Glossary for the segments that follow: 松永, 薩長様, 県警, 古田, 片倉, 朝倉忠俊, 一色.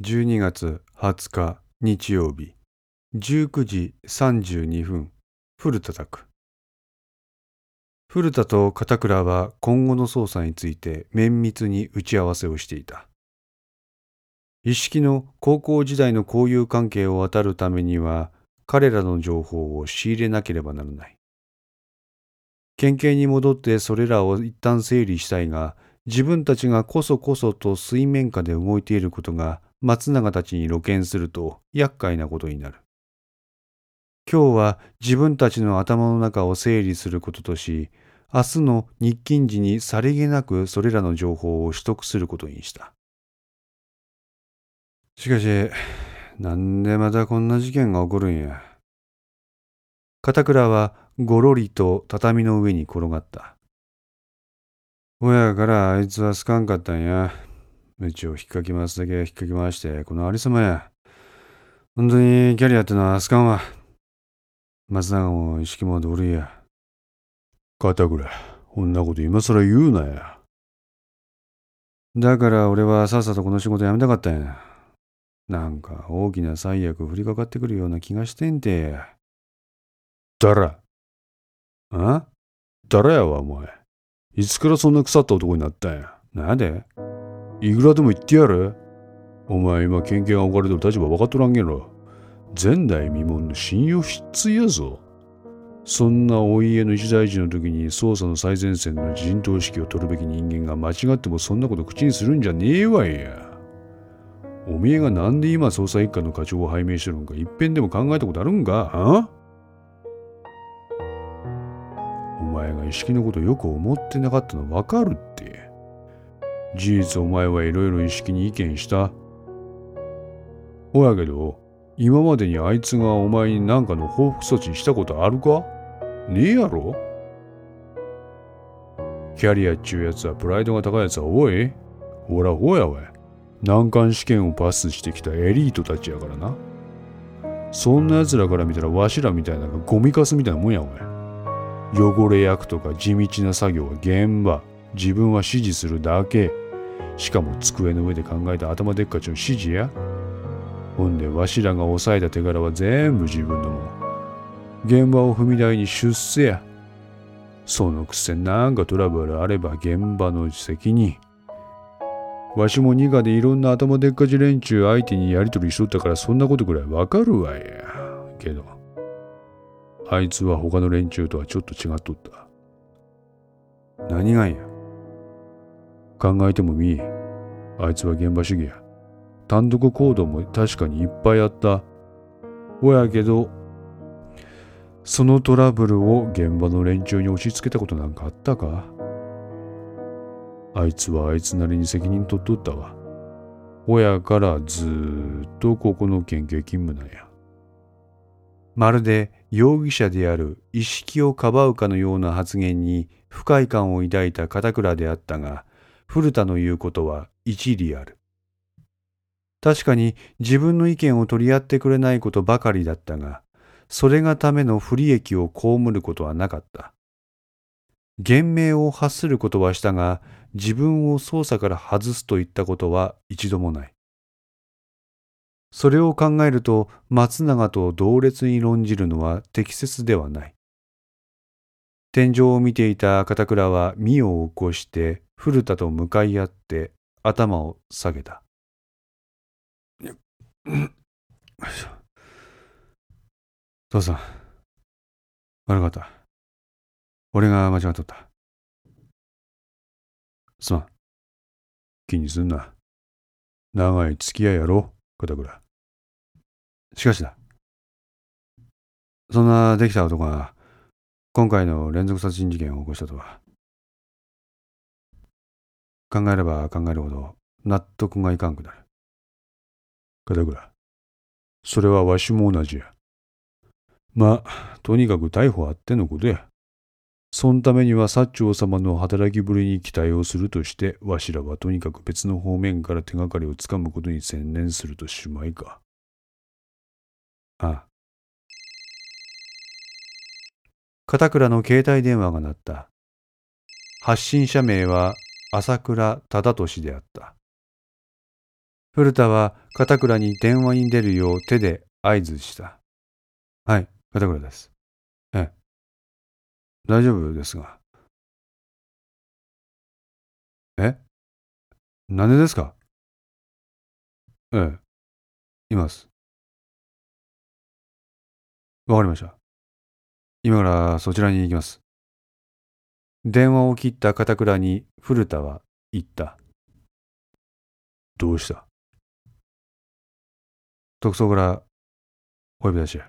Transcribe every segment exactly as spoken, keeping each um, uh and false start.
じゅうにがつはつか日曜日じゅうくじさんじゅうにふん古田宅。古田と片倉は今後の捜査について綿密に打ち合わせをしていた。一色の高校時代の交友関係を渡るためには彼らの情報を仕入れなければならない。県警に戻ってそれらを一旦整理したいが、自分たちがこそこそと水面下で動いていることが松永たちに露見すると厄介なことになる。今日は自分たちの頭の中を整理することとし、明日の日勤時にさりげなくそれらの情報を取得することにした。しかし、なんでまたこんな事件が起こるんや。片倉はごろりと畳の上に転がった。親からあいつは好かんかったんや。うちを引っかき回すだけ引っかき回して、この有様や。本当にキャリアってのは好かんわ。松永も意識も同類や。片倉、こんなこと今更言うなや。だから俺はさっさとこの仕事辞めたかったんや。なんか大きな災厄降りかかってくるような気がしてんてや。だら。あ？だらやわ、お前。いつからそんな腐った男になったんや。なんで？いくらでも言ってやる。お前今県警が置かれてる立場分かっとらんげろ。前代未聞の信用失墜やぞ。そんなお家の一大事の時に捜査の最前線の陣頭指揮を取るべき人間が間違ってもそんなこと口にするんじゃねえわいや。おめえがなんで今捜査一課の課長を拝命してるのかいっぺんでも考えたことあるんか。あ？お前が意識のことよく思ってなかったの分かるって。事実お前はいろいろ意識に意見した。ほやけど今までにあいつがお前に何かの報復措置したことあるか？ねえやろ？キャリアっちゅうやつはプライドが高いやつは多い。ほらほやわい。難関試験をパスしてきたエリートたちやからな。そんなやつらから見たらわしらみたいなのがゴミカスみたいなもんやわい。汚れ役とか地道な作業は現場。自分は指示するだけ。しかも机の上で考えた頭でっかちの指示や。ほんでわしらが抑えた手柄は全部自分のもの。現場を踏み台に出世や。そのくせなんかトラブルあれば現場の責任。わしも二課でいろんな頭でっかち連中相手にやり取りしとったからそんなことぐらいわかるわや。けどあいつは他の連中とはちょっと違っとった。何がんや。考えてもみい。あいつは現場主義や。単独行動も確かにいっぱいあった。ほやけど、そのトラブルを現場の連中に押し付けたことなんかあったか？あいつはあいつなりに責任取っとったわ。ほやからずーっとここの県警勤務なんや。まるで容疑者である一色をかばうかのような発言に不快感を抱いた片倉であったが、古田の言うことは一理ある。確かに自分の意見を取り合ってくれないことばかりだったが、それがための不利益を被ることはなかった。言明を発することはしたが、自分を捜査から外すといったことは一度もない。それを考えると、松永と同列に論じるのは適切ではない。天井を見ていた片倉は身を起こして、古田と向かい合って頭を下げた。父さん、悪かった。俺が間違っとった。すまん。気にすんな。長い付き合いやろ、片倉。しかしだ。そんなできた男が今回の連続殺人事件を起こしたとは。考えれば考えるほど納得がいかんくなる。片倉、それはわしも同じや。まあ、とにかく逮捕あってのことや。そんためには薩長様の働きぶりに期待をするとして、わしらはとにかく別の方面から手がかりをつかむことに専念するとしまいか。ああ。片倉の携帯電話が鳴った。発信者名は朝倉忠俊であった。古田は片倉に電話に出るよう手で合図した。はい、片倉です。ええ。大丈夫ですが。え？なんでですか？ええ、います。わかりました。今からそちらに行きます。電話を切った片倉に古田は言った。どうした？特捜からお呼び出しや。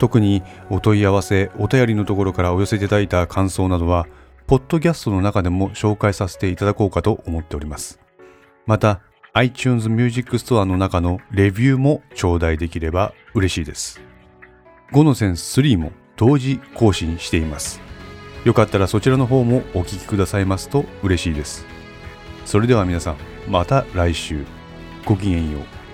特にお問い合わせお便りのところからお寄せいただいた感想などはポッドキャストの中でも紹介させていただこうかと思っております。また iTunes ミュージックストアの中のレビューも頂戴できれば嬉しいです。ごの線スリーも同時更新しています。よかったらそちらの方もお聞きくださいますと嬉しいです。それでは皆さんまた来週ごきげんよう。